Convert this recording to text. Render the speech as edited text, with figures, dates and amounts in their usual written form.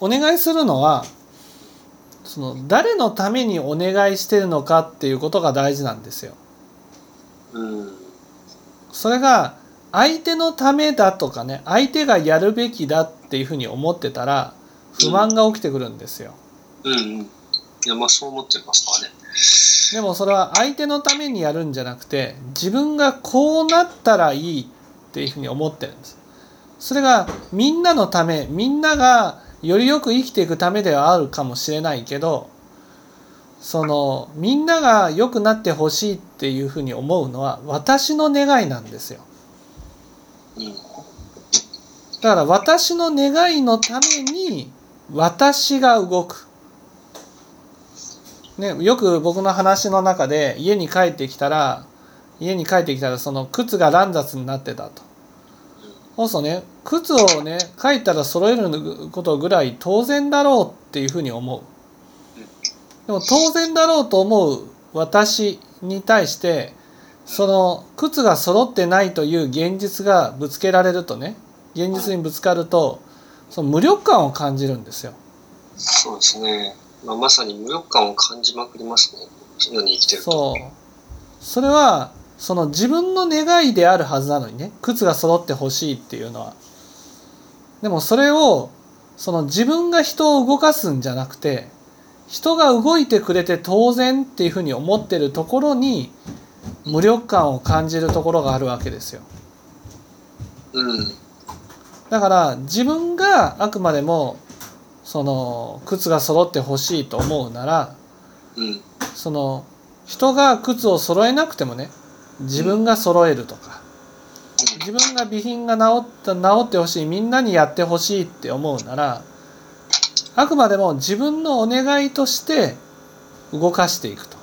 お願いするのはその誰のためにお願いしてるのかっていうことが大事なんですよ。それが相手のためだとかね、相手がやるべきだっていうふうに思ってたら不満が起きてくるんですよ。いや、まあそう思ってますからね。でもそれは相手のためにやるんじゃなくて、自分がこうなったらいいっていうふうに思ってるんです。それがみんなのため、みんながよりよく生きていくためではあるかもしれないけど、そのみんなが良くなってほしいっていうふうに思うのは私の願いなんですよ。だから私の願いのために私が動く。ね、よく僕の話の中で家に帰ってきたらその靴が乱雑になってたと。そうするとね、靴をね帰ったら揃えることぐらい当然だろうっていうふうに思う。でも当然だろうと思う私に対してその靴が揃ってないという現実がぶつけられるとね、現実にぶつかるとその無力感を感じるんですよ。そうですね。まあ、まさに無力感を感じまくりますね。常に生きてると。そう。それはその自分の願いであるはずなのにね、靴が揃ってほしいっていうのは。でもそれをその自分が人を動かすんじゃなくて、人が動いてくれて当然っていうふうに思ってるところに無力感を感じるところがあるわけですよ。だから自分があくまでもその靴が揃ってほしいと思うなら、その人が靴を揃えなくてもね、自分が揃えるとか、自分が備品が治ってほしい、みんなにやってほしいって思うなら、あくまでも自分のお願いとして動かしていくと。